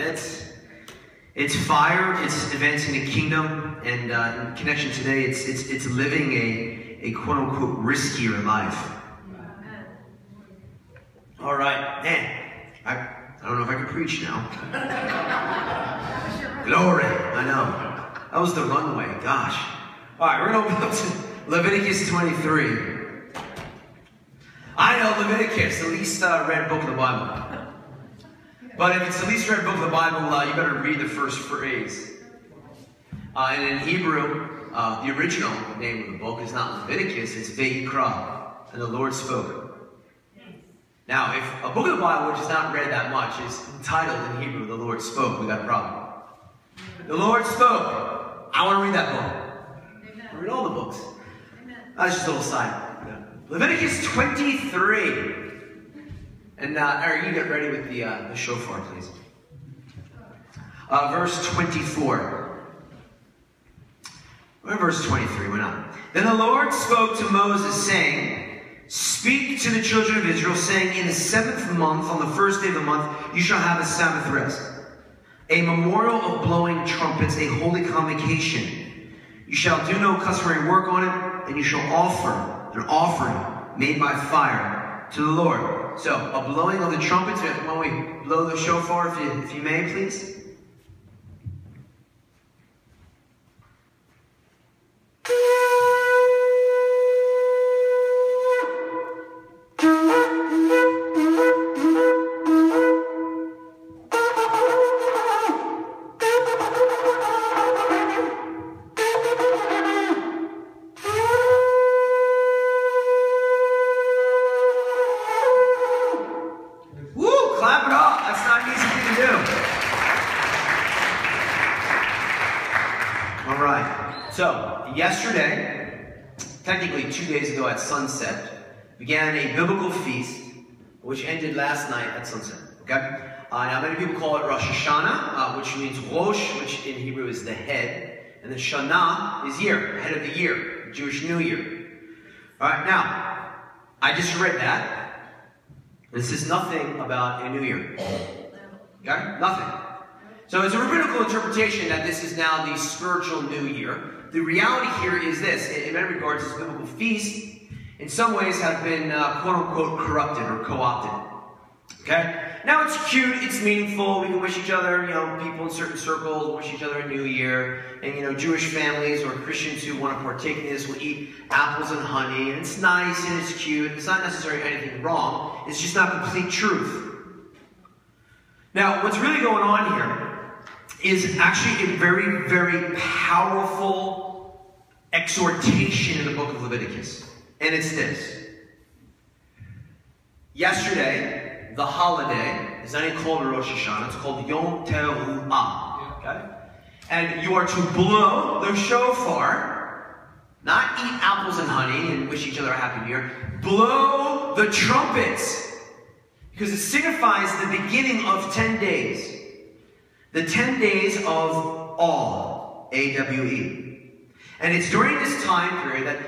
It's fire. It's advancing the kingdom, and in connection today, it's living a quote unquote riskier life. All right, man. I don't know if I can preach now. Glory. I know. That was the runway. Gosh. All right, we're gonna open up to Leviticus 23. I know Leviticus, the least read book of the Bible. But if it's the least read book of the Bible, you better read the first phrase. And in Hebrew, the original name of the book is not Leviticus, it's Vayikra, and the Lord spoke. Now, if a book of the Bible which is not read that much is entitled in Hebrew, the Lord spoke, we got a problem. The Lord spoke. I want to read that book. Amen. Read all the books. Amen. That's just a little side. Yeah. Leviticus 23. And Eric, you get ready with the shofar, please. Verse 24. We're in verse 23, why not? Then the Lord spoke to Moses, saying, "Speak to the children of Israel, saying, in the seventh month, on the first day of the month, you shall have a Sabbath rest, a memorial of blowing trumpets, a holy convocation. You shall do no customary work on it, and you shall offer an offering made by fire to the Lord." So, a blowing of the trumpets, when we blow the shofar, if you may, please. Sunset began a biblical feast which ended last night at sunset. Okay? Now many people call it Rosh Hashanah, which means Rosh, which in Hebrew is the head, and the Shana is year, head of the year, Jewish New Year. All right, now I just read that. This is nothing about a new year. Okay? Nothing. So it's a rabbinical interpretation that this is now the spiritual new year. The reality here is this: in many regards, this biblical feast in some ways have been quote-unquote corrupted or co-opted. Okay? Now it's cute, it's meaningful, we can wish each other, people in certain circles wish each other a new year, and Jewish families or Christians who want to partake in this will eat apples and honey, and it's nice and it's cute, it's not necessarily anything wrong, it's just not complete truth. Now what's really going on here is actually a very, very powerful exhortation in the book of Leviticus. And it's this. Yesterday, the holiday, is not even called Rosh Hashanah, it's called Yom Teruah. Okay? And you are to blow the shofar, not eat apples and honey and wish each other a happy new year. Blow the trumpets, because it signifies the beginning of 10 days. The 10 days of awe, A-W-E. And it's during this time period that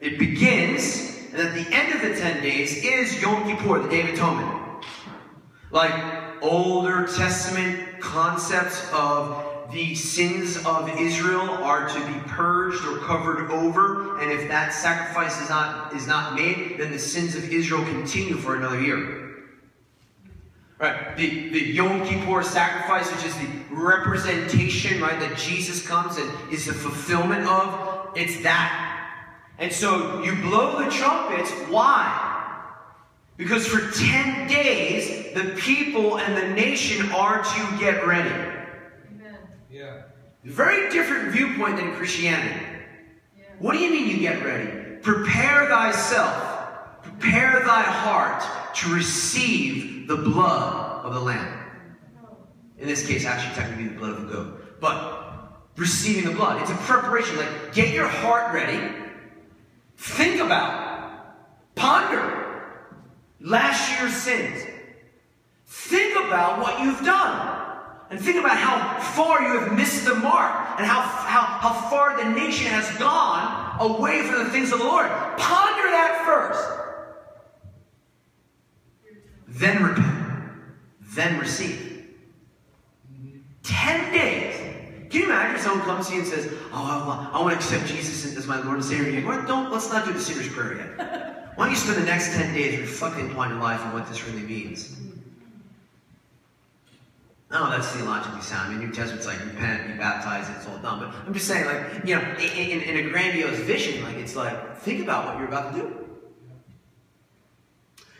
it begins, and at the end of the 10 days is Yom Kippur, the Day of Atonement. Like Older Testament concepts of the sins of Israel are to be purged or covered over, and if that sacrifice is not made, then the sins of Israel continue for another year. Right? The Yom Kippur sacrifice, which is the representation, right, that Jesus comes and is the fulfillment of, it's that. And so you blow the trumpets. Why? Because for 10 days, the people and the nation are to get ready. Amen. Yeah. Very different viewpoint than Christianity. Yeah. What do you mean you get ready? Prepare thyself, prepare thy heart to receive the blood of the Lamb. In this case, actually technically the blood of a goat. But receiving the blood, it's a preparation. Like, get your heart ready. Think about, ponder last year's sins. Think about what you've done. And think about how far you have missed the mark and how far the nation has gone away from the things of the Lord. Ponder that first. Then repent. Then receive. comes to you and says, oh, I want to accept Jesus as my Lord and Savior, you're like, let's not do the sinner's prayer yet. Why don't you spend the next 10 days reflecting upon your life and what this really means? No, that's theologically sound. I mean, New Testament's like, repent, be baptized, it's all done. But I'm just saying, like, you know, in a grandiose vision, like, it's like, think about what you're about to do.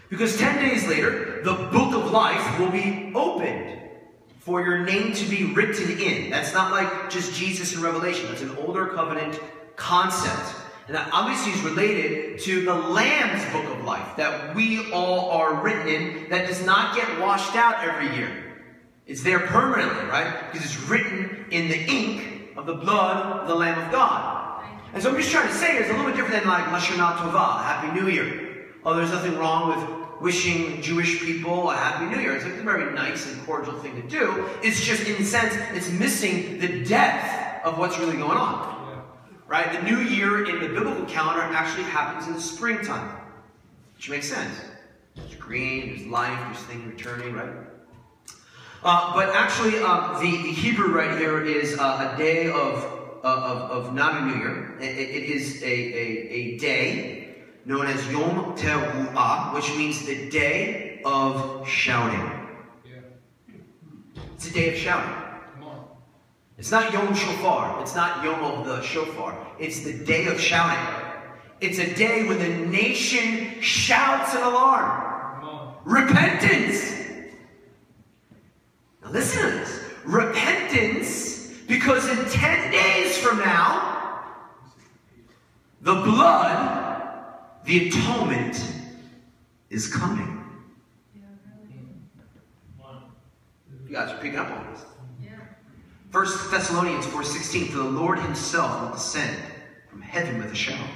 Because 10 days later, the book of life will be opened for your name to be written in. That's not like just Jesus in Revelation. That's an older covenant concept. And that obviously is related to the Lamb's book of life that we all are written in, that does not get washed out every year. It's there permanently, right? Because it's written in the ink of the blood of the Lamb of God. And so I'm just trying to say it's a little bit different than like Lashana Tova, Happy New Year. Oh, there's nothing wrong with wishing Jewish people a Happy New Year. It's like a very nice and cordial thing to do. It's just, in a sense, it's missing the depth of what's really going on. Yeah. Right? The new year in the biblical calendar actually happens in the springtime, which makes sense. There's green, there's life, there's things returning, right? But actually, the Hebrew right here is a day of not a new year. It is a day known as Yom Teruah, which means the day of shouting. Yeah. It's a day of shouting. Come on. It's not Yom Shofar. It's not Yom of the Shofar. It's the day of shouting. It's a day when the nation shouts an alarm. Come on. Repentance. Now listen to this. Repentance, because in 10 days from now, the blood, the atonement, is coming. You guys are picking up on this. 1 Thessalonians 4:16, for the Lord himself will descend from heaven with a shout,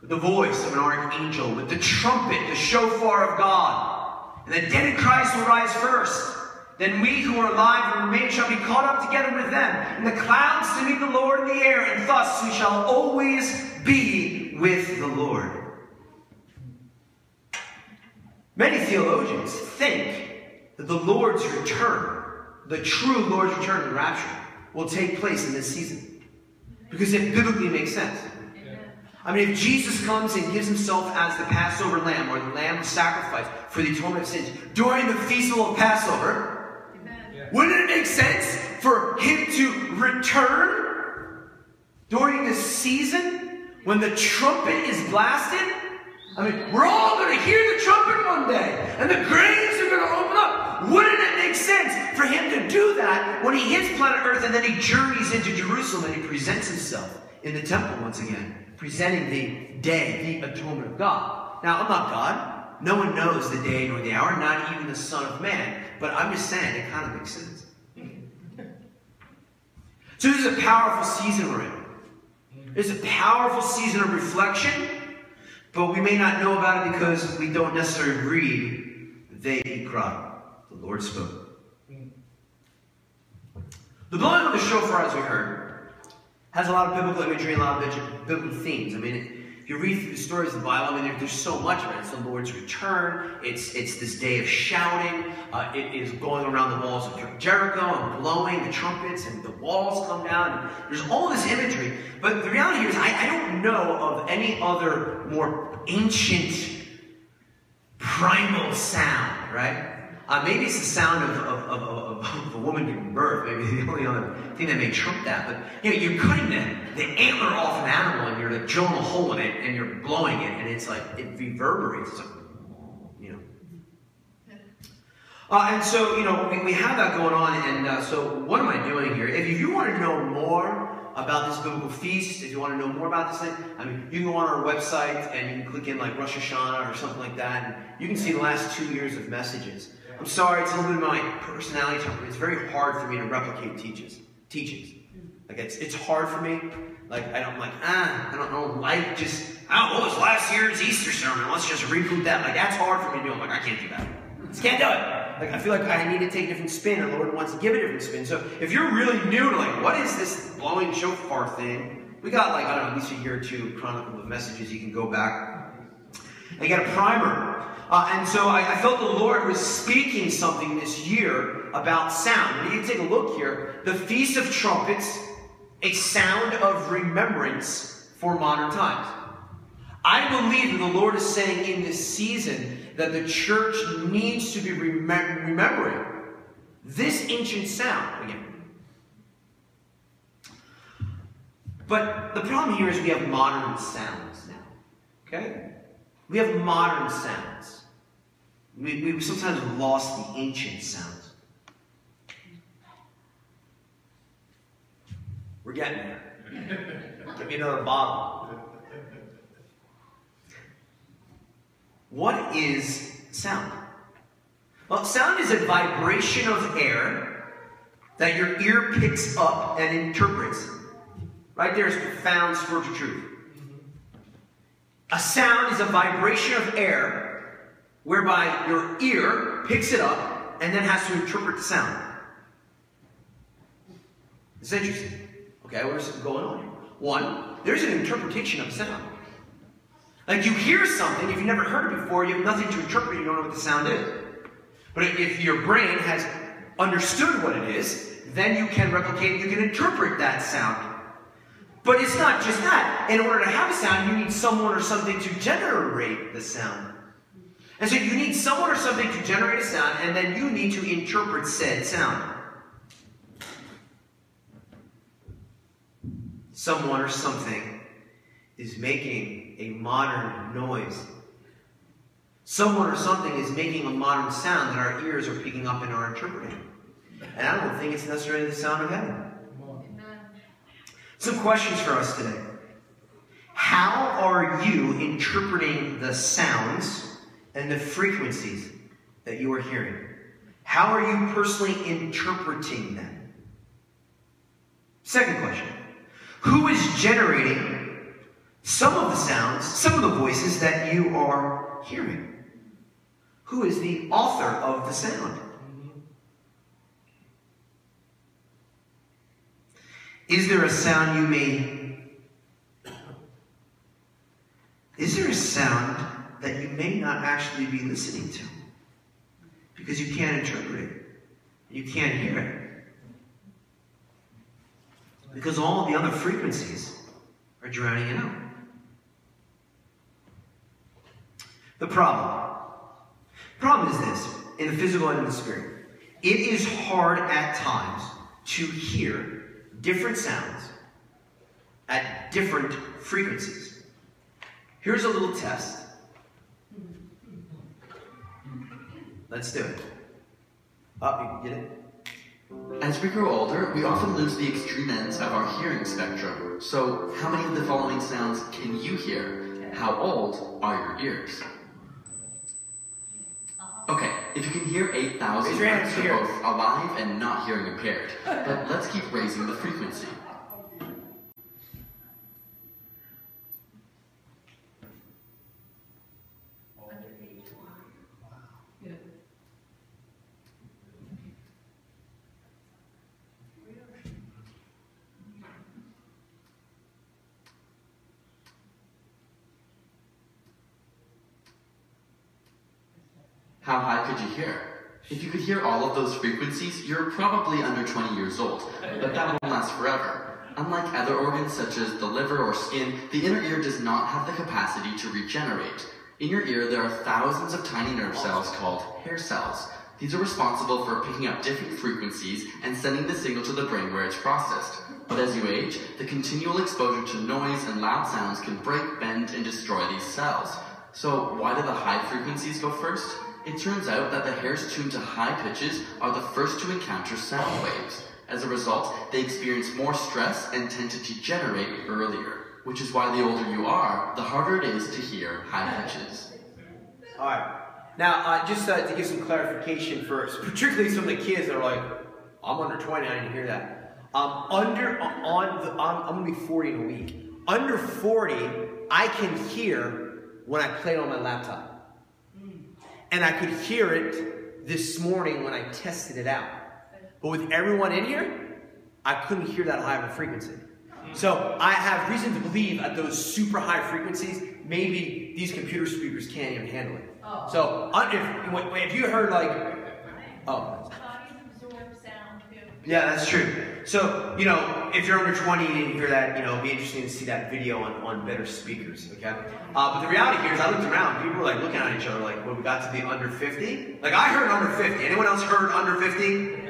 with the voice of an archangel, with the trumpet, the shofar of God. And the dead in Christ will rise first. Then we who are alive and remain shall be caught up together with them in the clouds to meet the Lord in the air, and thus we shall always be with the Lord. Many theologians think that the Lord's return, the true Lord's return and rapture, will take place in this season, because it biblically makes sense. I mean, if Jesus comes and gives himself as the Passover lamb, or the lamb sacrificed for the atonement of sins during the festival of Passover, wouldn't it make sense for him to return during the season when the trumpet is blasted? I mean, we're all going to hear the trumpet one day, and the graves are going to open up. Wouldn't it make sense for him to do that when he hits planet Earth, and then he journeys into Jerusalem and he presents himself in the temple once again, presenting the day, the atonement of God? Now, I'm not God. No one knows the day nor the hour, not even the Son of Man. But I'm just saying, it kind of makes sense. So this is a powerful season we're in. It's a powerful season of reflection, but we may not know about it because we don't necessarily read Vayikra, the Lord spoke. The blowing of the shofar, as we heard, has a lot of biblical imagery and a lot of biblical themes. I mean, you read through the stories of the Bible, I mean, there's so much about it. It's the Lord's return. It's this day of shouting. It is going around the walls of Jericho and blowing the trumpets, and the walls come down. And there's all this imagery. But the reality here is I don't know of any other more ancient, primal sound, right? Maybe it's the sound of a woman giving birth. Maybe the only other thing that may trump that. But you know, you're cutting the antler off an animal, and you're like drilling a hole in it, and you're blowing it, and it's like it reverberates. It's like, you know. And so you know we have that going on. And so what am I doing here? If you want to know more about this biblical feast, if you want to know more about this thing, I mean, you can go on our website and you can click in like Rosh Hashanah or something like that, and you can see the last 2 years of messages. I'm sorry, it's a little bit of my personality temperament. It's very hard for me to replicate teachings. Like it's hard for me. Like what was last year's Easter sermon? Let's just reboot that. Like that's hard for me to do. I'm like, I can't do that. Just can't do it. Like I feel like I need to take a different spin, and the Lord wants to give it a different spin. So if you're really new to like what is this blowing shofar thing, we got like, I don't know, at least a year or two chronicle of messages you can go back. I got a primer. And so I felt the Lord was speaking something this year about sound. When you take a look here, the Feast of Trumpets a sound of remembrance for modern times. I believe that the Lord is saying in this season that the church needs to be remembering this ancient sound again. But the problem here is we have modern sounds now, okay? We have modern sounds. We sometimes lost the ancient sounds. We're getting there. Give me another bottle. What is sound? Well, sound is a vibration of air that your ear picks up and interprets. Right there is profound spiritual truth. A sound is a vibration of air whereby your ear picks it up and then has to interpret the sound. It's interesting. Okay, what is going on here? One, there's an interpretation of sound. Like you hear something, if you've never heard it before, you have nothing to interpret, you don't know what the sound is. But if your brain has understood what it is, then you can replicate, you can interpret that sound. But it's not just that. In order to have a sound, you need someone or something to generate the sound. And so you need someone or something to generate a sound, and then you need to interpret said sound. Someone or something is making a modern noise. Someone or something is making a modern sound that our ears are picking up and are interpreting. And I don't think it's necessarily the sound of heaven. Some questions for us today. How are you interpreting the sounds and the frequencies that you are hearing? How are you personally interpreting them? Second question. Who is generating some of the sounds, some of the voices that you are hearing? Who is the author of the sound? Is there a sound you made? Is there a sound that you may not actually be listening to? Because you can't interpret it. You can't hear it. Because all the other frequencies are drowning it out. The problem is this, in the physical and in the spirit. It is hard at times to hear different sounds at different frequencies. Here's a little test. Let's do it. Up, you can get it? As we grow older, we often lose the extreme ends of our hearing spectrum. So, how many of the following sounds can you hear? How old are your ears? Okay, if you can hear 8,000, you're both alive and not hearing impaired. But let's keep raising the frequency. How high could you hear? If you could hear all of those frequencies, you're probably under 20 years old, but that won't last forever. Unlike other organs such as the liver or skin, the inner ear does not have the capacity to regenerate. In your ear, there are thousands of tiny nerve cells called hair cells. These are responsible for picking up different frequencies and sending the signal to the brain where it's processed. But as you age, the continual exposure to noise and loud sounds can break, bend, and destroy these cells. So why do the high frequencies go first? It turns out that the hairs tuned to high pitches are the first to encounter sound waves. As a result, they experience more stress and tend to degenerate earlier, which is why the older you are, the harder it is to hear high pitches. All right. Now, just to give some clarification for particularly some of the kids that are like, I'm under 20, I didn't hear that. I'm going to be 40 in a week. Under 40, I can hear when I play it on my laptop. And I could hear it this morning when I tested it out. But with everyone in here, I couldn't hear that high of a frequency. So I have reason to believe at those super high frequencies, maybe these computer speakers can't even handle it. Oh. So if you heard like, oh. Bodies absorb sound too. Yeah, that's true. So, if you're under 20 and you didn't hear that, you know, it'd be interesting to see that video on better speakers, okay? But the reality here is I looked around. People were, like, looking at each other like, when we got to be under 50? Like, I heard under 50. Anyone else heard under 50?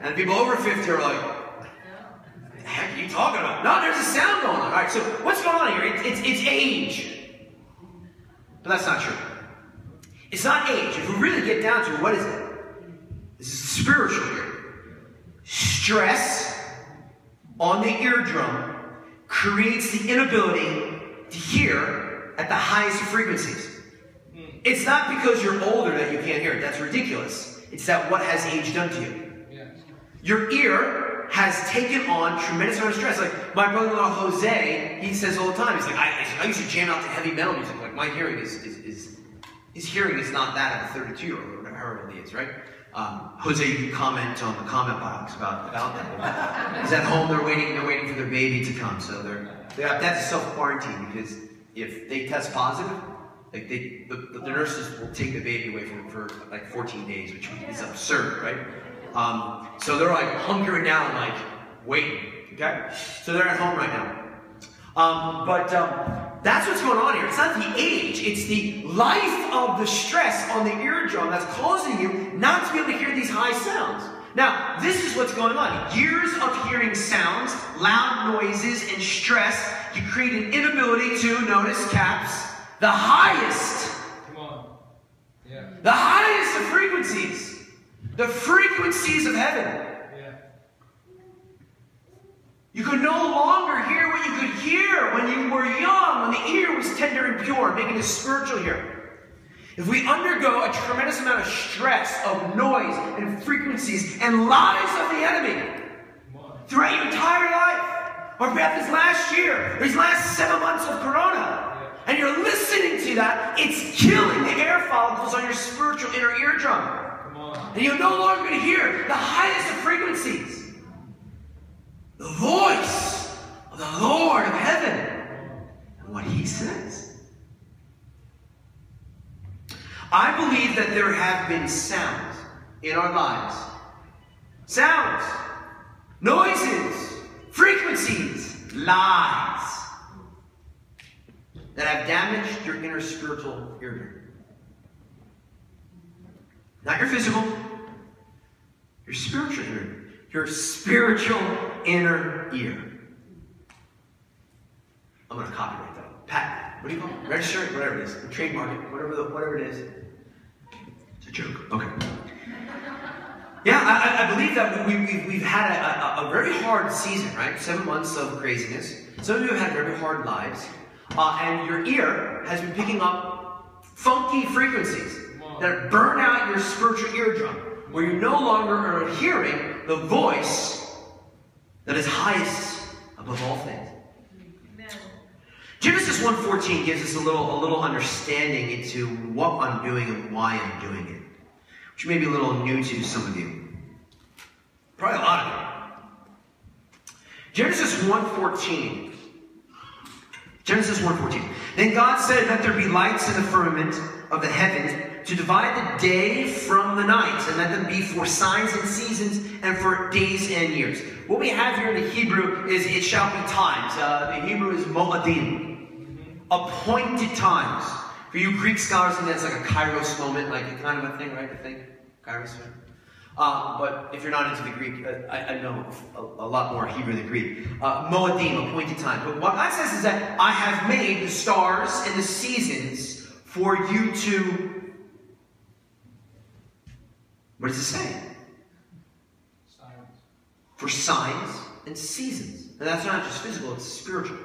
And people over 50 are like, what the heck are you talking about? No, there's a sound going on. All right, so what's going on here? It's age. But that's not true. It's not age. If we really get down to it, what is it? This is spiritual here. Stress on the eardrum creates the inability to hear at the highest frequencies. It's not because you're older that you can't hear it. That's ridiculous. It's that what has age done to you? Yeah. Your ear has taken on tremendous amount of stress. Like my brother-in-law Jose, he says all the time, he's like, I used to jam out to heavy metal music. Like my hearing is his hearing is not that of a 32-year-old, or however it is, right? Jose, you can comment on the comment box about that. Because at home they're waiting for their baby to come, so that's self-quarantine, because if they test positive, like the nurses will take the baby away from them for like 14 days, which is absurd, right? So they're like hunkering down, like waiting, okay? So they're at home right now. That's what's going on here. It's not the age, it's the life of the stress on the eardrum that's causing you not to be able to hear these high sounds. Now, this is what's going on. Years of hearing sounds, loud noises, and stress, you create an inability to, notice caps, the highest. Come on. Yeah. The highest of frequencies. The frequencies of heaven. You could no longer hear what you could hear when you were young, when the ear was tender and pure, making it spiritual here. If we undergo a tremendous amount of stress, of noise, and frequencies, and lies of the enemy throughout your entire life, or perhaps this last year, these last 7 months of Corona, and you're listening to that, it's killing the air follicles on your spiritual inner eardrum. And you're no longer going to hear the highest of frequencies. The voice of the Lord of heaven and what he says. I believe that there have been sounds in our lives. Sounds, noises, frequencies, lies that have damaged your inner spiritual eardrum. Not your physical, your spiritual eardrum. Your spiritual inner ear. I'm going to copyright that. Patent. What do you call it? Register it? Whatever it is. Trademark it. Whatever it is. It's a joke. Okay. Yeah, I believe that we've had a very hard season, right? 7 months of craziness. Some of you have had very hard lives. And your ear has been picking up funky frequencies that burn out your spiritual eardrum, where you no longer are hearing the voice that is highest above all things. Amen. Genesis 1:14 gives us a little understanding into what I'm doing and why I'm doing it, which may be a little new to some of you. Probably a lot of you. Genesis 1:14. Then God said, "Let there be lights in the firmament of the heavens, to divide the day from the night, and let them be for signs and seasons, and for days and years." What we have here in the Hebrew is "it shall be times." The Hebrew is mo'adim, appointed times. For you Greek scholars, and that's like a kairos moment, like kind of a thing, right? I think kairos. But if you're not into the Greek, I know a lot more Hebrew than Greek. Mo'adim, appointed time. But what God says is that I have made the stars and the seasons for you to. What does it say? Signs. For signs and seasons. And that's not just physical, it's spiritual.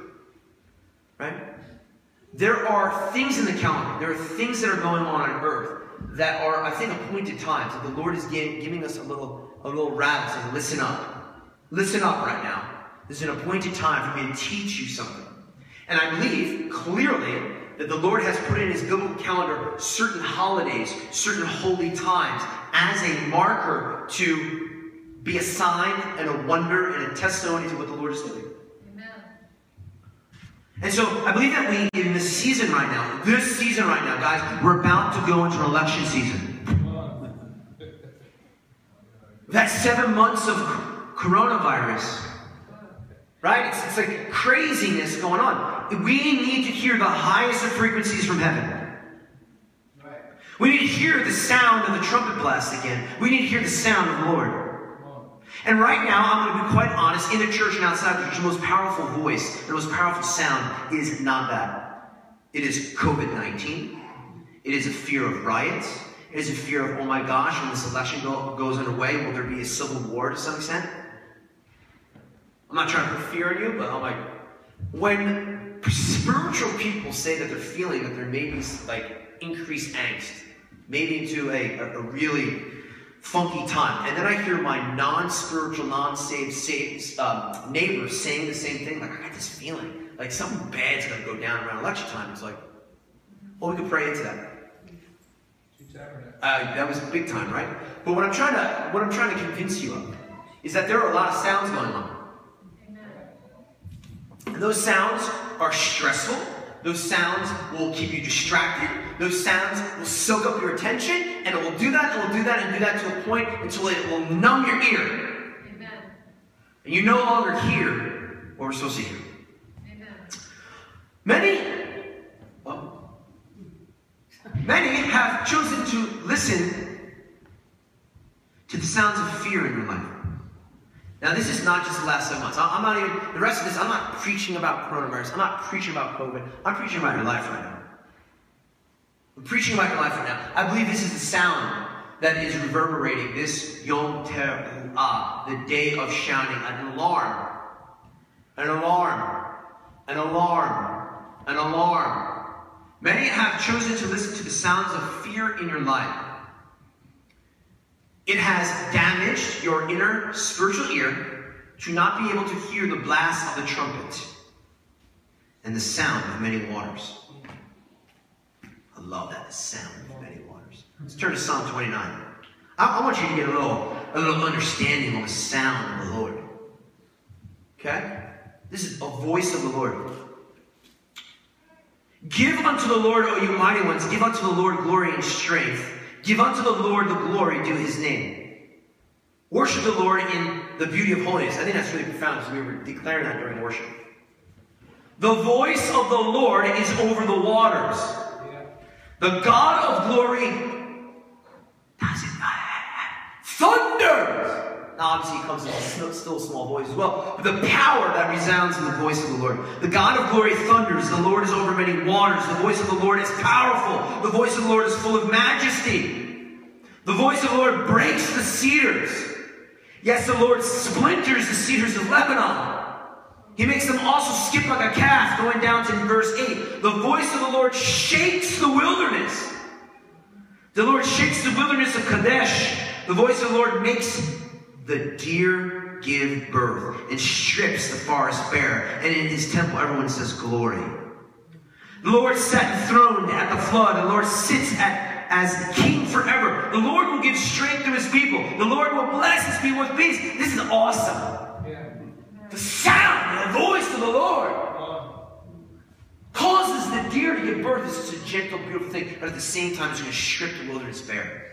Right? There are things in the calendar. There are things that are going on earth that are, I think, appointed times. That the Lord is giving us a little rattle saying, listen up. Listen up right now. This is an appointed time for me to teach you something. And I believe, clearly, that the Lord has put in his biblical calendar certain holidays, certain holy times, as a marker to be a sign and a wonder and a testimony to what the Lord is doing. Amen. And so I believe that we, in this season right now, guys, we're about to go into an election season. That 7 months of coronavirus Right? It's like craziness going on. We need to hear the highest of frequencies from heaven. Right. We need to hear the sound of the trumpet blast again. We need to hear the sound of the Lord. And right now, I'm going to be quite honest, in the church and outside the church, the most powerful voice, the most powerful sound is not that. It is COVID-19. It is a fear of riots. It is a fear of, oh my gosh, when this election goes underway, will there be a civil war to some extent? I'm not trying to put fear in you, but oh my. When spiritual people say that they're feeling that there may be like increased angst, maybe into a really funky time, and then I hear my non-spiritual, non-saved neighbors saying the same thing, like I got this feeling, like something bad's gonna go down around election time. It's like, well, we could pray into that. That was big time, right? But what I'm trying to convince you of is that there are a lot of sounds going on. And those sounds are stressful. Those sounds will keep you distracted. Those sounds will soak up your attention, and it will do that, and it will do that, and do that to a point until it will numb your ear. Amen. And you no longer hear what we're supposed to hear. Amen. Many have chosen to listen to the sounds of fear in your life. Now, this is not just the last 7 months. I'm not even, the rest of this, I'm not preaching about coronavirus. I'm not preaching about COVID. I'm preaching about your life right now. I'm preaching about your life right now. I believe this is the sound that is reverberating this Yom Teruah, the day of shouting, an alarm, an alarm, an alarm, an alarm. Many have chosen to listen to the sounds of fear in your life. It has damaged your inner spiritual ear to not be able to hear the blast of the trumpet and the sound of many waters. I love that, the sound of many waters. Let's turn to Psalm 29. I want you to get a little understanding on the sound of the Lord. Okay? This is a voice of the Lord. Give unto the Lord, O you mighty ones, give unto the Lord glory and strength. Give unto the Lord the glory due his name. Worship the Lord in the beauty of holiness. I think that's really profound because we were declaring that during worship. The voice of the Lord is over the waters. Yeah. The God of glory does it by thunders. Now obviously he comes in still a small voice as well. But the power that resounds in the voice of the Lord. The God of glory thunders. The Lord is over many waters. The voice of the Lord is powerful. The voice of the Lord is full of majesty. The voice of the Lord breaks the cedars. Yes, the Lord splinters the cedars of Lebanon. He makes them also skip like a calf, going down to verse 8. The voice of the Lord shakes the wilderness. The Lord shakes the wilderness of Kadesh. The voice of the Lord makes the deer give birth and strips the forest bare. And in his temple, everyone says glory. The Lord sat enthroned at the flood. The Lord sits as king forever. The Lord will give strength to his people. The Lord will bless his people with peace. This is awesome. Yeah. The sound and the voice of the Lord causes the deer to give birth. This is a gentle, beautiful thing. But at the same time, it's going to strip the wilderness bare.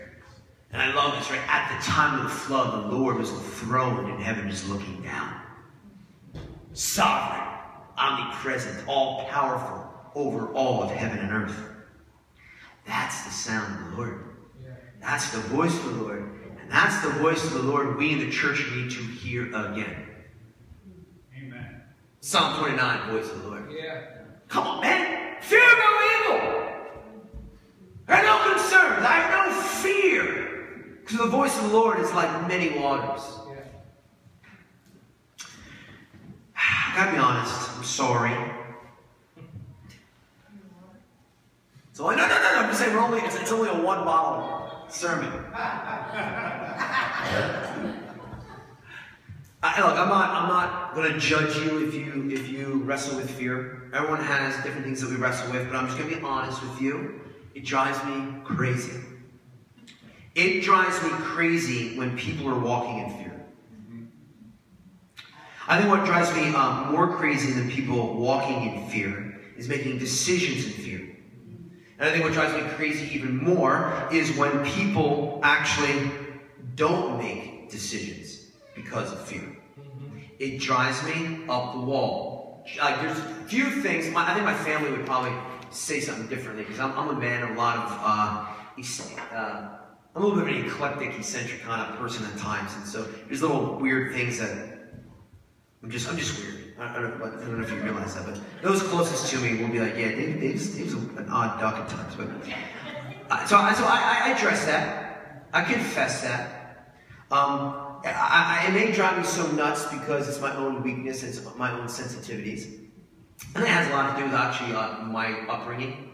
And I love this, right? At the time of the flood, the Lord was enthroned and heaven is looking down. Sovereign, omnipresent, all-powerful, over all of heaven and earth. That's the sound of the Lord. That's the voice of the Lord. And that's the voice of the Lord we in the church need to hear again. Amen. Psalm 29, voice of the Lord. Yeah. Come on, man. Fear no evil. I have no concerns. I have no fear. Because the voice of the Lord is like many waters. Yeah. I gotta be honest. I'm sorry. It's only, no. I'm just saying we're only, it's only a one bottle sermon. Look, I'm not gonna judge you if you wrestle with fear. Everyone has different things that we wrestle with, but I'm just gonna be honest with you. It drives me crazy. It drives me crazy when people are walking in fear. I think what drives me more crazy than people walking in fear is making decisions in fear. And I think what drives me crazy even more is when people actually don't make decisions because of fear. It drives me up the wall. Like, there's few things. I think my family would probably say something differently, because I'm a man of a lot of, I'm a little bit of an eclectic, eccentric kind of person at times, and so there's little weird things that I'm just weird. I don't know if you realize that, but those closest to me will be like, yeah, Dave's an odd duck at times. But so I address that. I confess that. It may drive me so nuts because it's my own weakness, it's my own sensitivities. And it has a lot to do with actually my upbringing,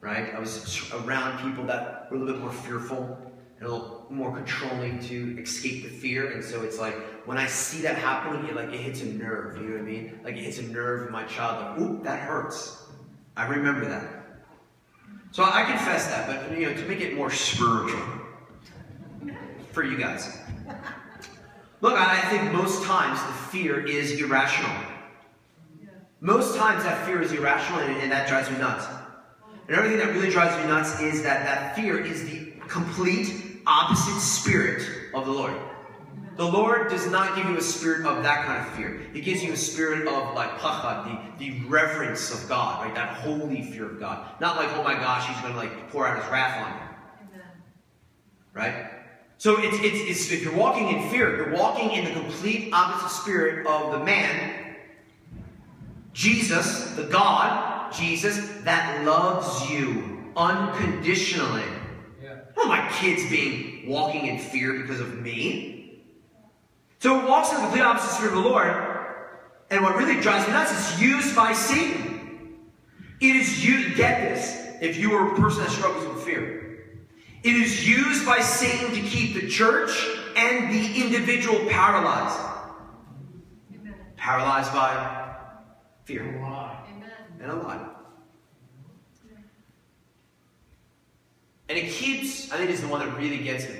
right? I was around people that were a little bit more fearful and a little more controlling to escape the fear. And so it's like, when I see that happening, it hits a nerve, you know what I mean? Like, it hits a nerve in my child, like, oop, that hurts. I remember that. So I confess that, but, to make it more spiritual for you guys. Look, I think most times the fear is irrational. Most times that fear is irrational, and that drives me nuts. And everything that really drives me nuts is that fear is the complete opposite spirit of the Lord. The Lord does not give you a spirit of that kind of fear. He gives you a spirit of pachad, the reverence of God, right? That holy fear of God. Not like, oh my gosh, he's going to pour out his wrath on you. Amen. Right? So it's if you're walking in fear, you're walking in the complete opposite spirit of the man, Jesus, the God, Jesus, that loves you unconditionally. Yeah. Oh, my kids walking in fear because of me. So it walks in the complete opposite spirit of the Lord, and what really drives me nuts is used by Satan. It is used, get this, if you were a person that struggles with fear. It is used by Satan to keep the church and the individual paralyzed. Amen. Paralyzed by fear. Amen. And a lie. And it keeps, I think it's the one that really gets me.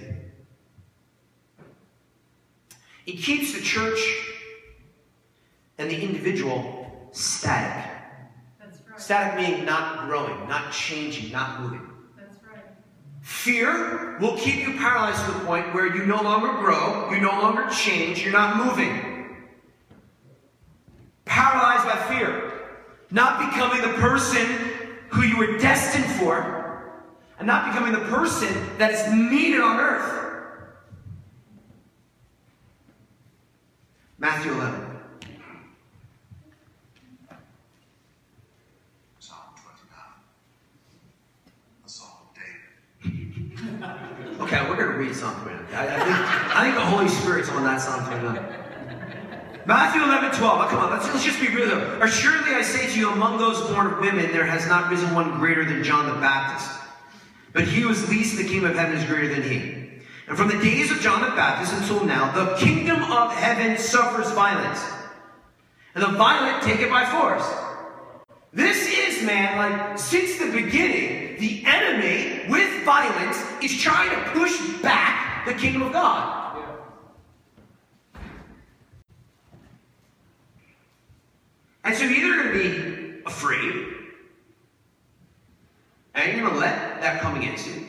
It keeps the church and the individual static. That's right. Static meaning not growing, not changing, not moving. Fear will keep you paralyzed to the point where you no longer grow, you no longer change, you're not moving. Paralyzed by fear. Not becoming the person who you were destined for, and not becoming the person that is needed on earth. Matthew 11. Psalm 29. A Psalm of David. Okay, we're going to read Psalm 29. I think the Holy Spirit's on that Psalm 29. Matthew 11:12. Oh, come on, let's just be real though. Or surely I say to you, among those born of women, there has not risen one greater than John the Baptist. But he who is least in the kingdom of heaven is greater than he. And from the days of John the Baptist until now, the kingdom of heaven suffers violence, and the violent take it by force. This is, man, since the beginning, the enemy, with violence, is trying to push back the kingdom of God. Yeah. And so you're either going to be afraid, and you're going to let that come against you,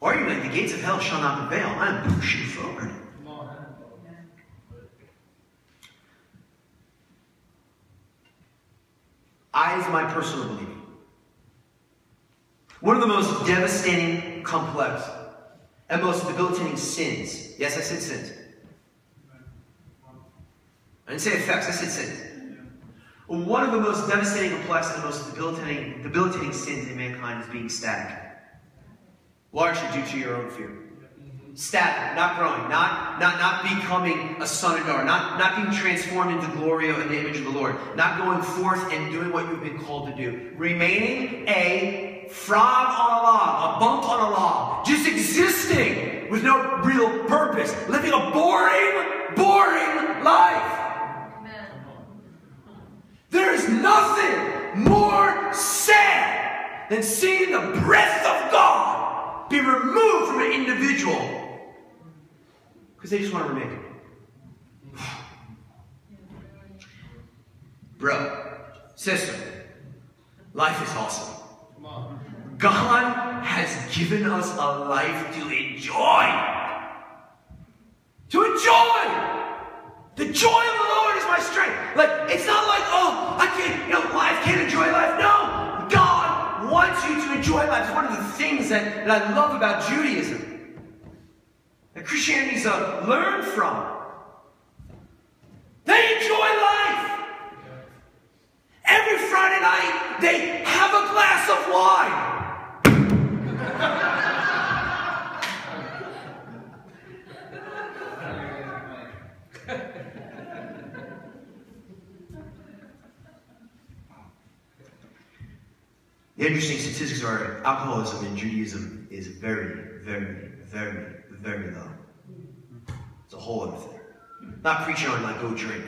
or you're going to, the gates of hell shall not prevail. I'm pushing forward. Is my personal belief. One of the most devastating, complex, and most debilitating sins. Yes, I said sins. I didn't say effects, I said sins. One of the most devastating, complex, and most debilitating sins in mankind is being static. Largely due to your own fear. Static, not growing, not becoming a son and daughter, not being transformed into glory and the image of the Lord, not going forth and doing what you've been called to do, remaining a frog on a log, a bump on a log, just existing with no real purpose, living a boring life. Amen. There is nothing more sad than seeing the breath of God be removed from an individual. Because they just want to remain. Bro, sister, life is awesome. God has given us a life to enjoy. The joy of the Lord is my strength. Like, it's not like, oh, I can't, you know, life can't enjoy life. No, God wants you to enjoy life. It's one of the things that I love about Judaism. That Christianity's a learn from. They enjoy life. Every Friday night, they have a glass of wine. The interesting statistics are alcoholism in Judaism is very, very, very, very low. It's a whole other thing. I'm not preaching on like, go drink.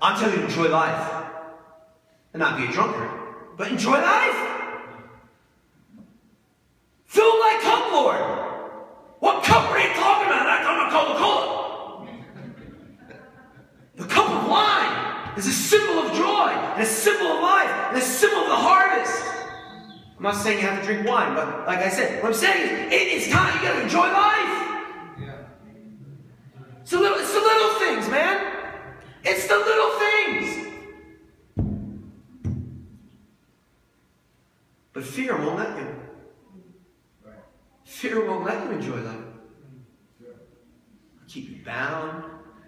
I'm telling you, enjoy life. And not be a drunkard, but enjoy life. Fill thy cup, Lord. What cup are you talking about? I'm talking about Coca-Cola. The cup of wine is a symbol of joy, and a symbol of life, and a symbol of the harvest. I'm not saying you have to drink wine, but like I said, what I'm saying is, it is time. You got to enjoy life. It's the little things, man. It's the little things. But fear won't let you. Fear won't let you enjoy life. It'll keep you bound,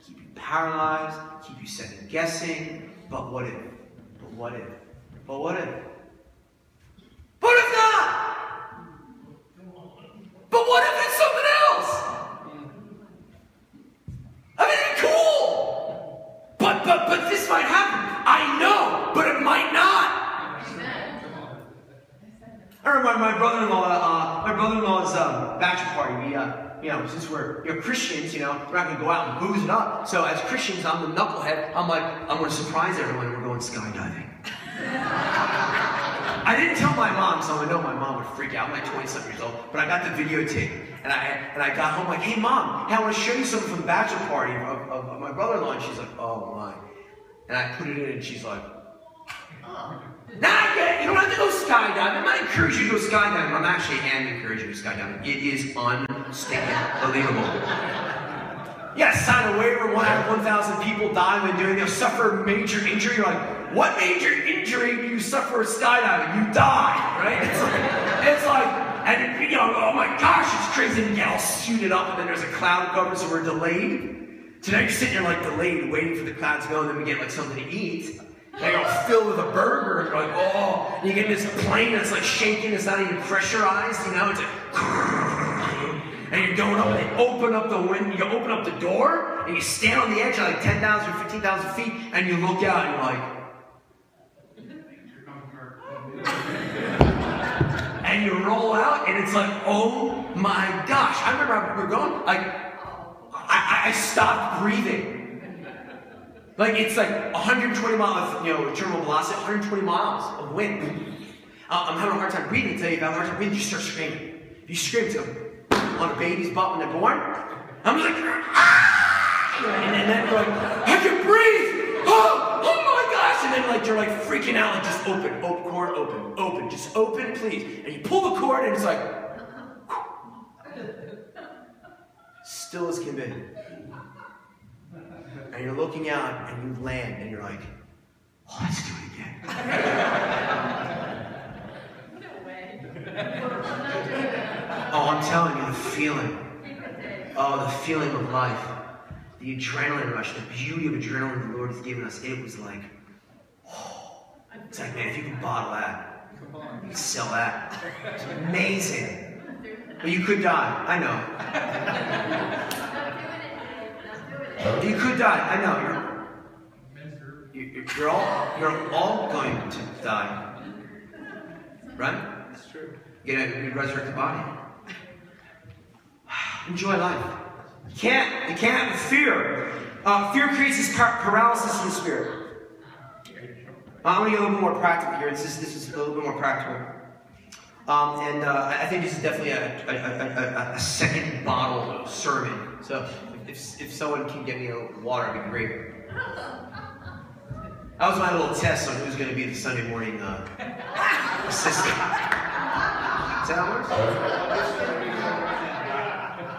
keep you paralyzed, keep you second guessing. But what if? But what if? But what if? But what if not? But what if it's something else? I mean, it'd be cool. But this might happen. I know, but it might not. I remember my brother-in-law's bachelor party. We, you know, since we're Christians, you know, we're not gonna go out and booze it up. So as Christians, I'm the knucklehead. I'm like, I'm gonna surprise everyone. We're going skydiving. I didn't tell my mom, so I know my mom would freak out. I'm like 27 years old, but I got the videotape, and I got home like, hey mom, hey, I want to show you something from the bachelor party of my brother-in-law. And she's like, oh my, and I put it in, and she's like, oh. Not yet. You don't have to go skydiving. I'm not encouraging you to go skydiving. I'm actually encouraging you to skydiving. It is unbelievable. Yes, sign a waiver. One out of 1,000 people die when doing it. They'll suffer a major injury. You're like, what major injury do you suffer skydiving? You die, right? It's like, you know, oh my gosh, it's crazy. And yeah, I'll shoot it up, and then there's a cloud cover, so we're delayed. So now you're sitting there like delayed, waiting for the cloud to go, and then we get like something to eat. They go filled with a burger, and you're like, oh, you get this plane that's like shaking, it's not even pressurized, you know, it's like, and you're going up, and they open up the window, you open up the door, and you stand on the edge at like 10,000 or 15,000 feet, and you look out, and you're like, and you roll out, and it's like, oh my gosh. I remember we were going, like, I stopped breathing. Like, it's like 120 miles, you know, terminal velocity, 120 miles of wind. I'm having a hard time breathing. I tell you about a hard time breathing, you start screaming. You scream to them on a baby's butt when they're born. I'm like, ah! And then you're like, I can breathe! Oh my gosh! And then like you're like freaking out, like just open, cord, open, just open, please. And you pull the cord and it's like, still as can be. And you're looking out, and you land, and you're like, oh, let's do it again. No way. Oh, I'm telling you, the feeling. Oh, the feeling of life. The adrenaline rush, the beauty of adrenaline the Lord has given us. It was like, oh. It's like, man, if you can bottle that, you can sell that. It's amazing. But you could die. I know. You could die. I know. You're all going to die, right? That's true. You're going to resurrect the body. Enjoy life. You can't have fear. Fear creates this paralysis in the spirit. I'm going to get a little bit more practical here. This is a little bit more practical. I think this is definitely a second bottle sermon. So. If someone can get me a water, it'd be great. That was my little test on who's going to be the Sunday morning assistant. Is that how it works?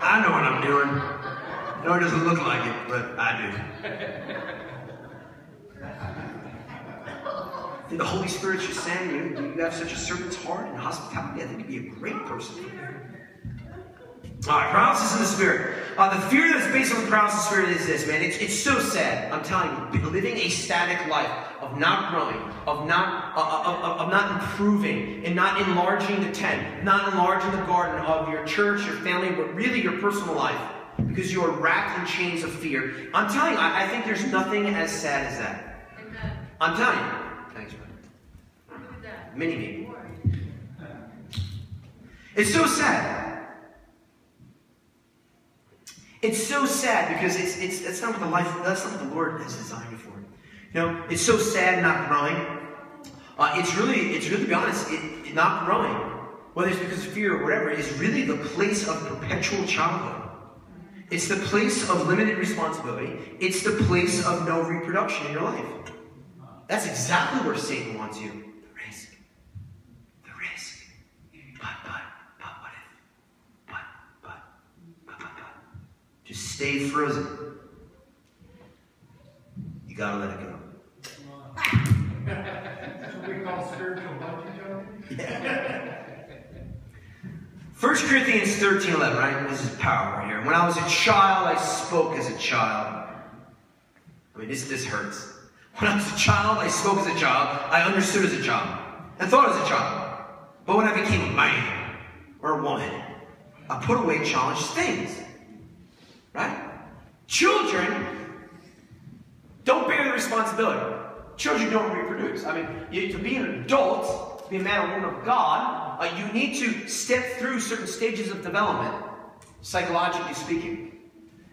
I know what I'm doing. No, it doesn't look like it, but I do. The Holy Spirit should send you. You have such a servant's heart and hospitality. I think you'd be a great person. All right, paralysis in the spirit. The fear that's based on the paralysis spirit is this, man. It's so sad. I'm telling you, living a static life of not growing, of not improving, and not enlarging the tent, not enlarging the garden of your church, your family, but really your personal life, because you are wrapped in chains of fear. I'm telling you, I think there's nothing as sad as that. Amen. I'm telling you. Thanks, brother. Mini-me. It's so sad. It's so sad because it's not what the life, that's not what the Lord has designed you for. You know, it's so sad not growing. It's really, to be honest, not growing, whether it's because of fear or whatever, is really the place of perpetual childhood. It's the place of limited responsibility. It's the place of no reproduction in your life. That's exactly where Satan wants you. The risk. Just stay frozen. You gotta let it go. That's what we call spiritual bungee jumping. Yeah. 1 Corinthians 13:11, right? This is power right here. When I was a child, I spoke as a child. I mean, this hurts. When I was a child, I spoke as a child. I understood as a child. I thought as a child. But when I became a man or a woman, I put away childish things. Right? Children don't bear the responsibility. Children don't reproduce. I mean, to be an adult, to be a man or woman of God, you need to step through certain stages of development, psychologically speaking.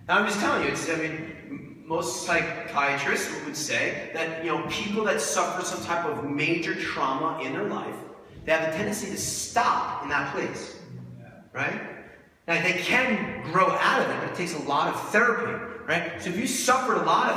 Now, I'm just telling you, most psychiatrists would say that, people that suffer some type of major trauma in their life, they have a tendency to stop in that place. Right? Now, they can grow out of it, but it takes a lot of therapy, right? So if you suffered a lot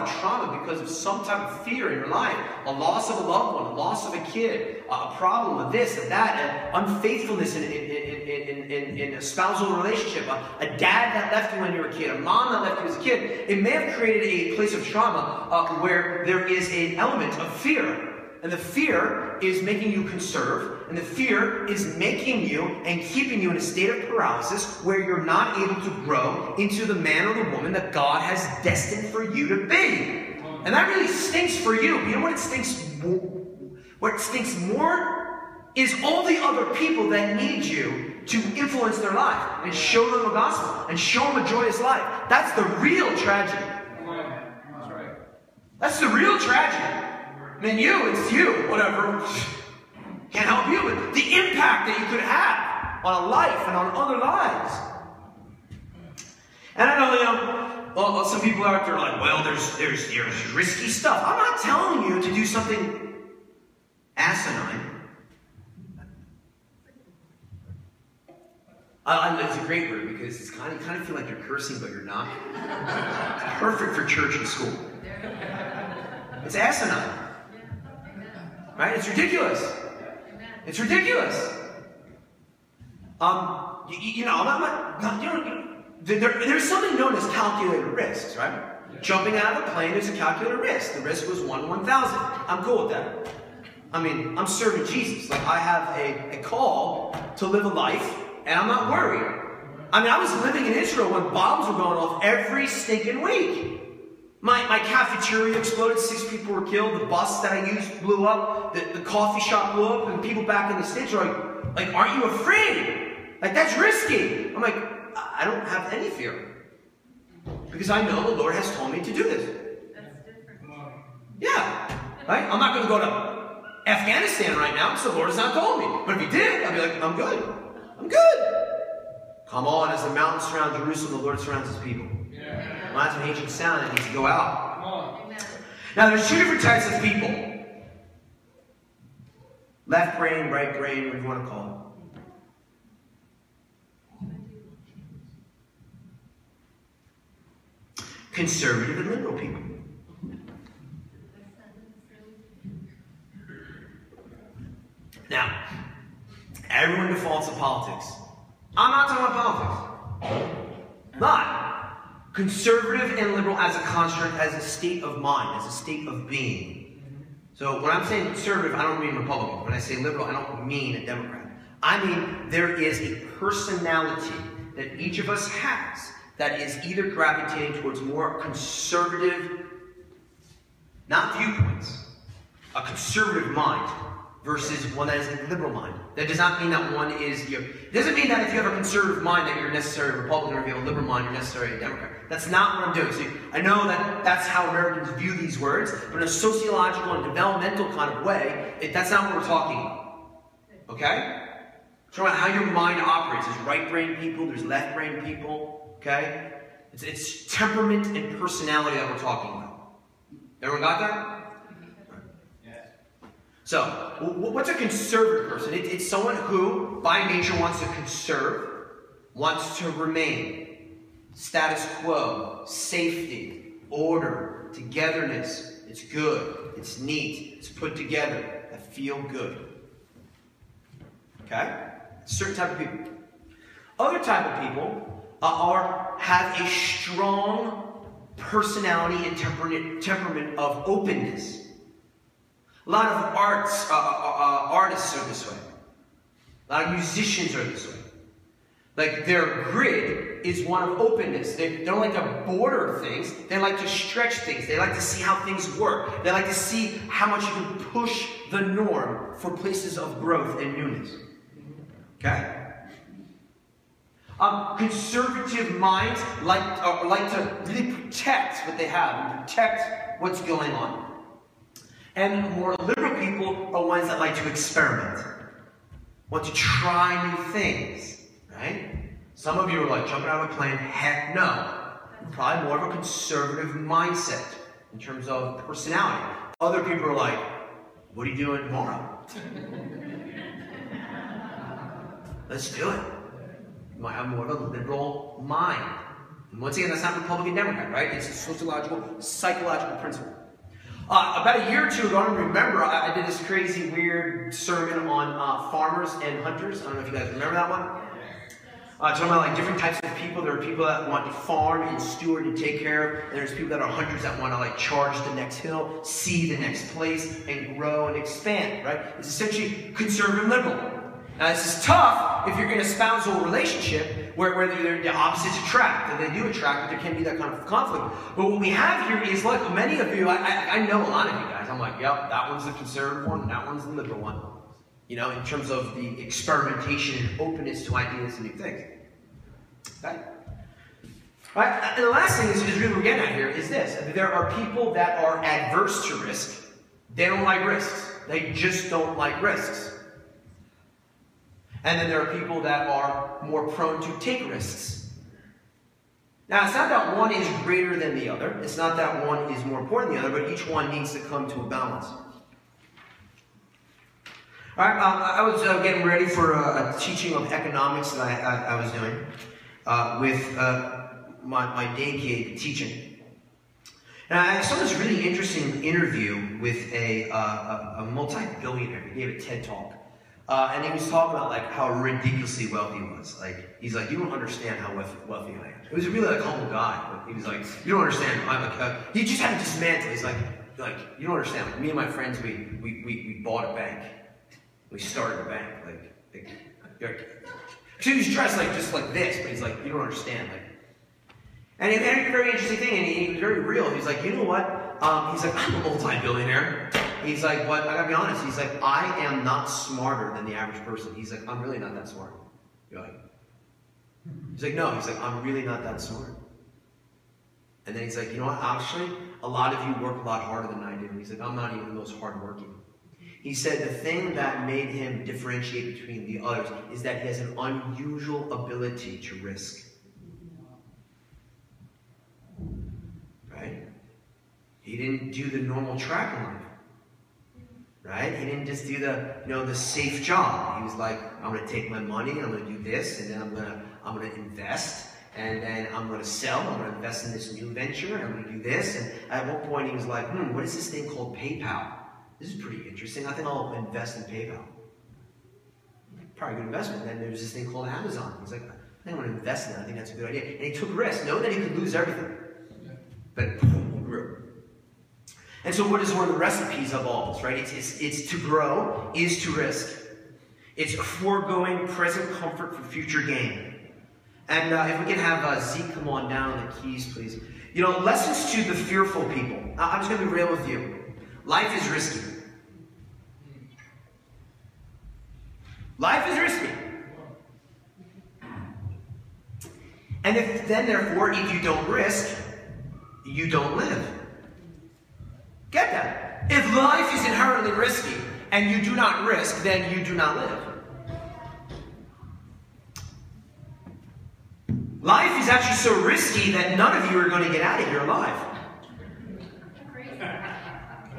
of trauma because of some type of fear in your life, a loss of a loved one, a loss of a kid, a problem with this and that, and unfaithfulness in a spousal relationship, a dad that left you when you were a kid, a mom that left you as a kid, it may have created a place of trauma where there is an element of fear. And the fear is making you conserve, and the fear is making you and keeping you in a state of paralysis where you're not able to grow into the man or the woman that God has destined for you to be. And that really stinks for you. You know what it stinks more? What it stinks more is all the other people that need you to influence their life and show them the gospel and show them a joyous life. That's the real tragedy. That's the real tragedy. Man, it's you, whatever. Can't help you with the impact that you could have on a life and on other lives. And I know, well, some people out there are like, well, there's risky stuff. I'm not telling you to do something asinine. It's a great word because it's kind of feel like you're cursing, but you're not. It's perfect for church and school. It's asinine. Right? It's ridiculous. It's ridiculous. There's something known as calculated risks, right? Yeah. Jumping out of a plane is a calculated risk. The risk was 1 in 1,000. I'm cool with that. I mean, I'm serving Jesus. Like, I have a call to live a life, and I'm not worried. I mean, I was living in Israel when bombs were going off every stinking week. My cafeteria exploded, 6 people were killed, the bus that I used blew up, the coffee shop blew up, and people back in the States are like, aren't you afraid? Like, that's risky. I'm like, I don't have any fear. Because I know the Lord has told me to do this. That's different. Yeah. Right? I'm not going to go to Afghanistan right now because the Lord has not told me. But if he did, I'd be like, I'm good. I'm good. Come on, as the mountains surround Jerusalem, the Lord surrounds his people. Well, that's an ancient sound that needs to go out. Come on. Now, there's 2 different types of people. Left brain, right brain, what do you want to call it? Conservative and liberal people. Now, everyone defaults to politics. I'm not talking about politics. Not. Conservative and liberal as a construct, as a state of mind, as a state of being. So when I'm saying conservative, I don't mean Republican. When I say liberal, I don't mean a Democrat. I mean there is a personality that each of us has that is either gravitating towards more conservative, not viewpoints, a conservative mind versus one that is a liberal mind. That does not mean that one is, it doesn't mean that if you have a conservative mind that you're necessarily a Republican, or if you have a liberal mind, you're necessarily a Democrat. That's not what I'm doing. So I know that that's how Americans view these words, but in a sociological and developmental kind of way, that's not what we're talking about. Okay? It's talking about how your mind operates. There's right-brain people, there's left-brain people, okay? It's temperament and personality that we're talking about. Everyone got that? So, what's a conservative person? It's someone who, by nature, wants to conserve, wants to remain. Status quo, safety, order, togetherness. It's good, it's neat, it's put together. I feel good. Okay? Certain type of people. Other type of people have a strong personality and temperament of openness. A lot of artists are this way. A lot of musicians are this way. Like their grid is one of openness. They don't like to border things. They like to stretch things. They like to see how things work. They like to see how much you can push the norm for places of growth and newness. Okay? Conservative minds like to really protect what they have and protect what's going on. And more liberal people are ones that like to experiment, want to try new things, right? Some of you are like, jumping out of a plane, heck no. Probably more of a conservative mindset in terms of personality. Other people are like, what are you doing tomorrow? Let's do it. You might have more of a liberal mind. And once again, that's not Republican Democrat, right? It's a sociological, psychological principle. About a year or two ago, I don't remember, I did this crazy, weird sermon on farmers and hunters. I don't know if you guys remember that one. Talking about like different types of people. There are people that want to farm and steward and take care of. And there's people that are hunters that want to like charge the next hill, see the next place, and grow and expand, right? It's essentially conservative and liberal. Now this is tough if you're in a spousal relationship where the opposites attract, and they do attract, but there can be that kind of conflict. But what we have here is, look, many of you, I know a lot of you guys, I'm like, yep, that one's the conservative one, and that one's the liberal one. You know, in terms of the experimentation and openness to ideas and new things. Okay? Right? And the last thing is really we're getting at here is this. There are people that are adverse to risk. They don't like risks. They just don't like risks. And then there are people that are more prone to take risks. Now, it's not that one is greater than the other. It's not that one is more important than the other, but each one needs to come to a balance. All right, I was getting ready for a teaching of economics that I was doing with my daycare teaching. And I saw this really interesting interview with a multi-billionaire who gave a TED Talk. And he was talking about like how ridiculously wealthy he was. Like he's like, you don't understand how wealthy I am. He was a really like humble guy. Like, he was like, you don't understand. I'm like, he just had to dismantle. He's like you don't understand. Like me and my friends, we bought a bank. We started a bank. Like so he was dressed like just like this, but he's like, you don't understand. Like, and he had a very interesting thing, and he was very real. He's like, you know what? He's like, I'm a multi-billionaire. He's like, but I gotta be honest. He's like, I am not smarter than the average person. He's like, I'm really not that smart. You're like, he's like, no. He's like, I'm really not that smart. And then he's like, you know what? Actually, a lot of you work a lot harder than I do. He's like, I'm not even the most hardworking. He said the thing that made him differentiate between the others is that he has an unusual ability to risk. Right? He didn't do the normal track line. Right? He didn't just do the safe job. He was like, I'm gonna take my money and I'm gonna do this, and then I'm gonna invest, and then I'm gonna sell, I'm gonna invest in this new venture, and I'm gonna do this. And at one point he was like, what is this thing called PayPal? This is pretty interesting. I think I'll invest in PayPal. Probably a good investment. Then there's this thing called Amazon. He's like, I think I'm going to invest in that. I think that's a good idea. And he took risks, knowing that he could lose everything. But boom, he grew. And so what is one of the recipes of all this, right? It's to grow is to risk. It's foregoing present comfort for future gain. And if we can have Zeke come on down on the keys, please. You know, lessons to the fearful people. I'm just going to be real with you. Life is risky. Life is risky. And therefore, if you don't risk, you don't live. Get that? If life is inherently risky and you do not risk, then you do not live. Life is actually so risky that none of you are going to get out of here alive.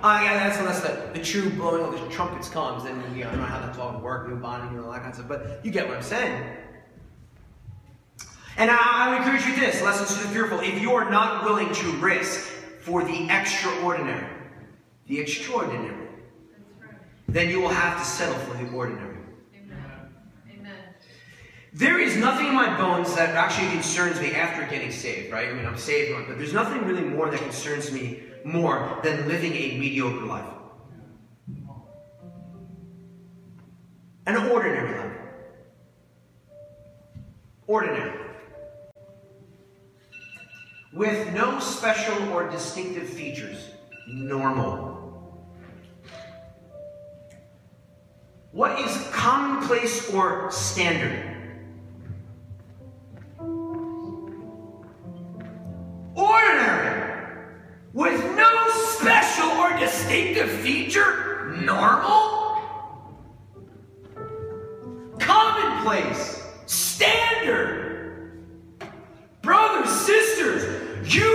Yeah, that's the true blowing of the trumpets comes, and you know, I don't know how that's all going to work, new bonding, and all that kind of stuff, but you get what I'm saying. And I would encourage you this, lessons to the fearful. If you are not willing to risk for the extraordinary, then you will have to settle for the ordinary. There is nothing in my bones that actually concerns me after getting saved, right? I mean, I'm saved, but there's nothing really more that concerns me more than living a mediocre life. An ordinary life. Ordinary. With no special or distinctive features. Normal. What is commonplace or standard? Ordinary, with no special or distinctive feature, normal, commonplace, standard. Brothers, sisters, you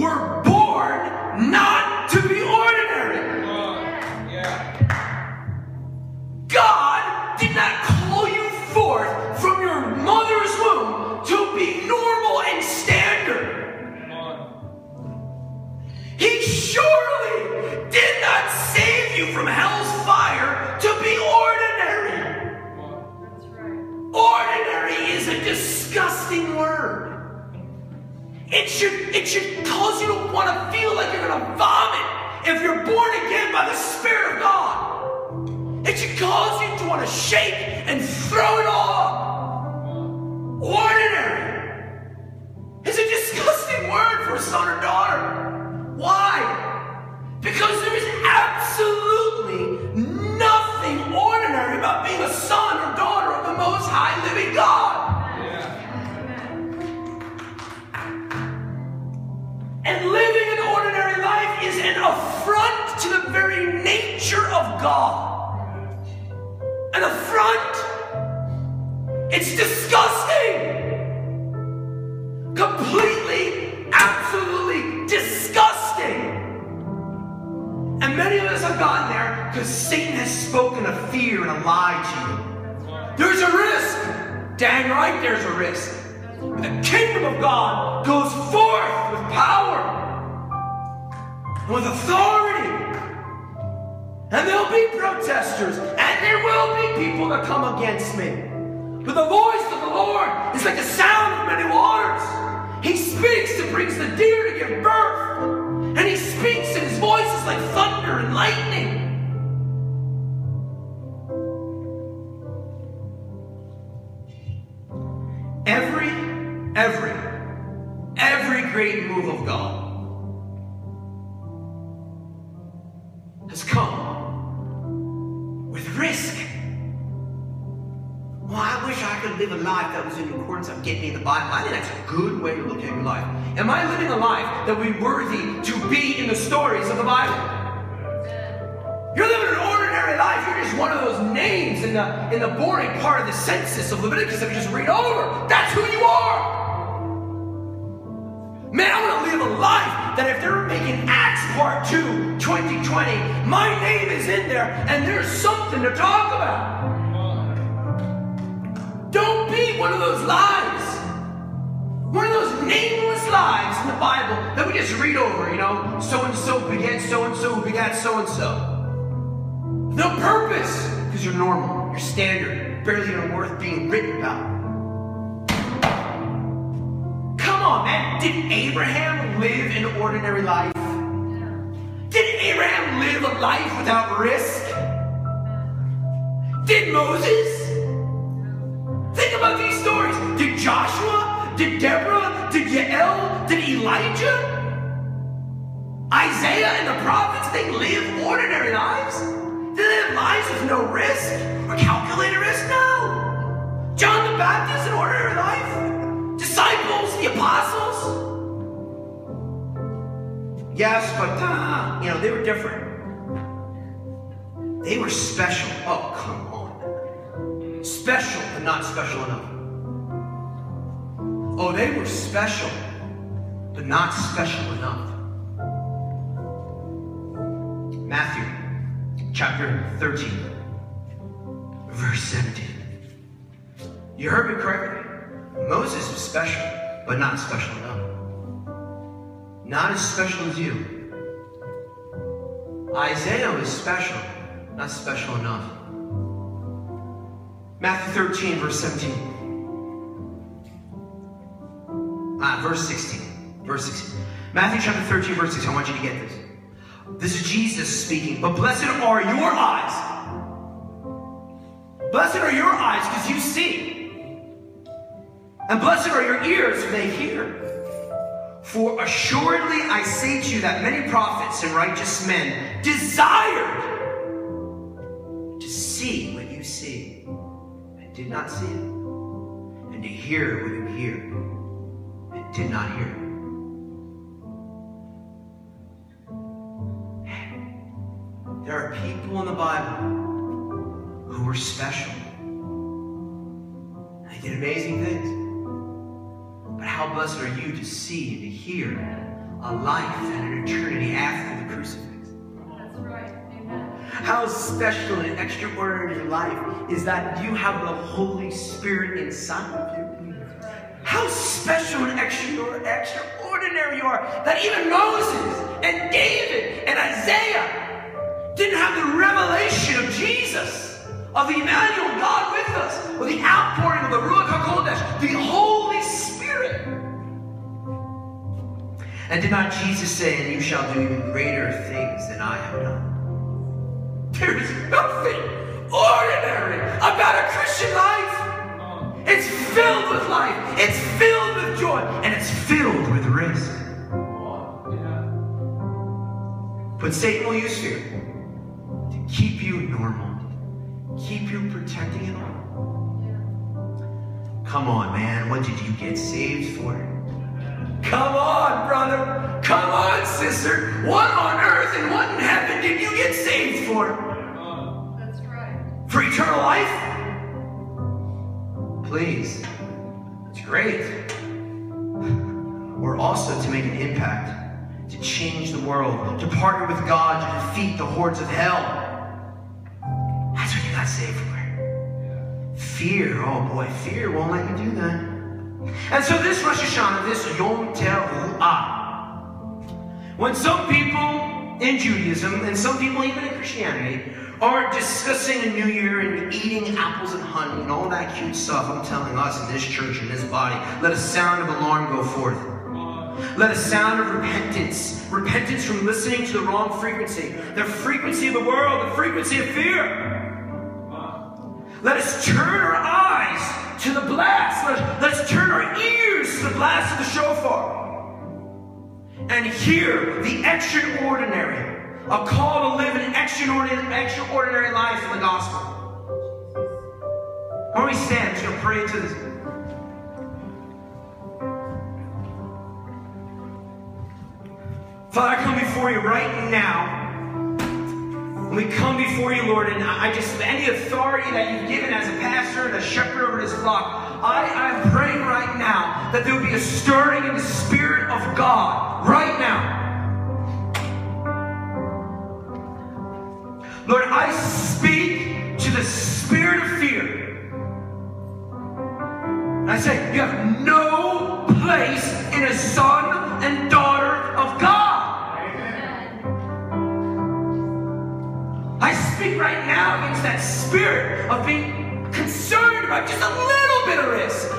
were born not to be ordinary. God did not call you forth from your mother's womb to be normal and standard. He surely did not save you from hell's fire to be ordinary. That's right. Ordinary is a disgusting word. It should cause you to want to feel like you're going to vomit if you're born again by the Spirit of God. It should cause you to want to shake and throw it all up. Ordinary is a disgusting word for a son or daughter. Why? Because there is absolutely nothing ordinary about being a son or daughter of the Most High Living God. Yeah. And living an ordinary life is an affront to the very nature of God. An affront. It's disgusting. Completely, absolutely disgusting. And many of us have gotten there because Satan has spoken of fear and a lie to you. There's a risk. Dang right there's a risk. But the kingdom of God goes forth with power and with authority. And there'll be protesters, and there will be people that come against me. But the voice of the Lord is like the sound of many waters. He speaks and brings the deer to give birth. And he speaks, and his voice is like thunder and lightning. Every great move of God has come with risk. Well, I wish I could live a life that was in accordance with getting in the Bible. I think that's a good way to look at your life. Am I living a life that would be worthy to be in the stories of the Bible? You're living an ordinary life. You're just one of those names in the boring part of the census of Leviticus that we just read over. That's who you are. Man, I want to live a life that if they're making Acts Part 2, 2020, my name is in there and there's something to talk about. Don't be one of those lies. One of those nameless lies in the Bible that we just read over, you know. So-and-so begat so-and-so who begat so-and-so. No purpose, because you're normal, you're standard, barely even worth being written about. on, man. Did Abraham live an ordinary life? Did Abraham live a life without risk? Did Moses? Think about these stories. Did Joshua? Did Deborah? Did Jael? Did Elijah? Isaiah and the prophets, they live ordinary lives. They live lives with no risk or calculated risk, no. John the Baptist, an ordinary life. Disciples, the apostles. Yes, but, they were different. They were special. Oh, come on. Special, but not special enough. Oh, they were special, but not special enough. Matthew chapter 13, verse 17. You heard me correctly. Moses was special, but not special enough. Not as special as you. Isaiah was special, not special enough. Matthew 13, verse 17. Verse 16. Matthew chapter 13, verse 16. I want you to get this. This is Jesus speaking. But blessed are your eyes. Blessed are your eyes because you see. And blessed are your ears when they hear. For assuredly I say to you that many prophets and righteous men desired to see what you see and did not see it, and to hear what you hear and did not hear it. There are people in the Bible who were special. They did amazing things. But how blessed are you to see and to hear a life and an eternity after the crucifix? That's right. Amen. How special and extraordinary life is that you have the Holy Spirit inside of you. How special and extraordinary you are that even Moses and David and Isaiah didn't have the revelation of Jesus, of the Emmanuel God with us, or the outpouring of the Ruach HaKodesh, the Holy Spirit. And did not Jesus say, and you shall do even greater things than I have done? There is nothing ordinary about a Christian life. It's filled with life, it's filled with joy, and it's filled with risk. But Satan will use fear to keep you normal, keep you protecting it all. Yeah. Come on, man. What did you get saved for? Come on, brother. Come on, sister. What on earth and what in heaven did you get saved for? That's right. For eternal life? Please. It's great. Or also to make an impact, to change the world, to partner with God, to defeat the hordes of hell. That's what you got saved for. Fear, oh boy, fear won't let you do that. And so this Rosh Hashanah, this Yom Teruah, when some people in Judaism, and some people even in Christianity, are discussing the New Year and eating apples and honey and all that cute stuff, I'm telling us in this church, in this body, let a sound of alarm go forth. Let a sound of repentance, repentance from listening to the wrong frequency, the frequency of the world, the frequency of fear. Let us turn our eyes to the blast. Let us turn our ears to the blast of the shofar and hear the extraordinary, a call to live an extraordinary life in the gospel. When we stand, you'll pray to this. Father, I come before you right now. We come before you, Lord, and I just, any authority that you've given as a pastor and a shepherd over this flock, I'm praying right now that there will be a stirring in the Spirit of God right now. Lord, I speak to the spirit of fear. And I say, you have no place in a son and daughter of God. I speak right now against that spirit of being concerned about just a little bit of risk.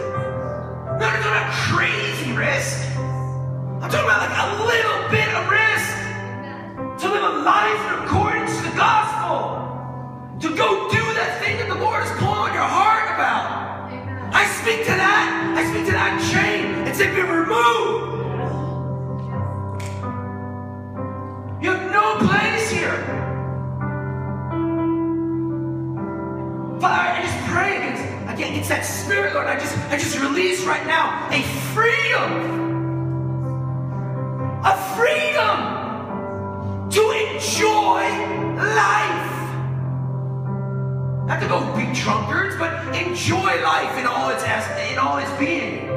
Not a crazy risk, talking about like a little bit of risk to live a life in accordance to the gospel. To go do that thing that the Lord is calling your heart about. Amen. I speak to that. I speak to that chain. It's been removed. You have no place here. Father, I just pray against that spirit, Lord. I just release right now a freedom. A freedom to enjoy life. Not to go be drunkards, but enjoy life in all its being.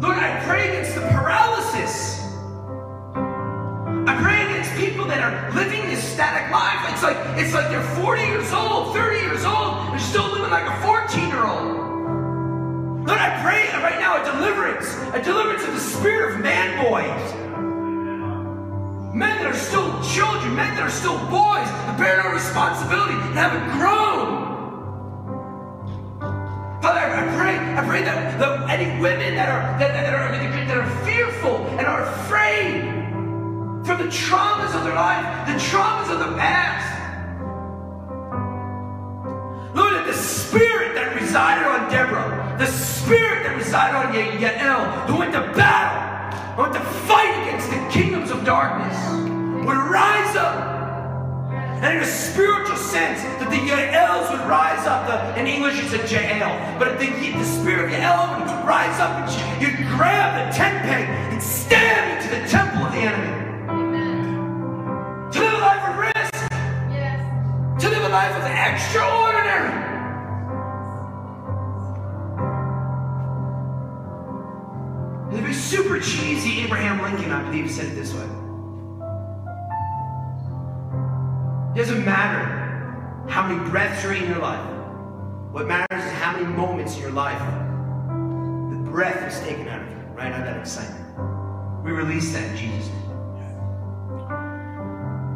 Lord, I pray against the paralysis. I pray against people that are living this static life. It's like they're 40 years old, 30 years old, they're still living like a 14-year-old. Lord, I pray right now a deliverance of the spirit of man-boys. Men that are still children, men that are still boys, that bear no responsibility and haven't grown. Father, I pray that any women that are fearful and are afraid for the traumas of their life, the traumas of the past. Lord, that the spirit that resided on Deborah, the spirit that resided on Yael, who went to battle, who went to fight against the kingdoms of darkness, would rise up. And in a spiritual sense, that the Jaels would rise up. In English, it's a Jael. But the spirit of Jael would rise up, and you'd grab the tent peg and stab into the temple of the enemy. Amen. To live a life of risk. Yes. To live a life of extraordinary. And to be super cheesy, Abraham Lincoln, I believe, said it this way. It doesn't matter how many breaths are in your life. What matters is how many moments in your life the breath is taken out of you. Right? I got excited. We release that in Jesus' name.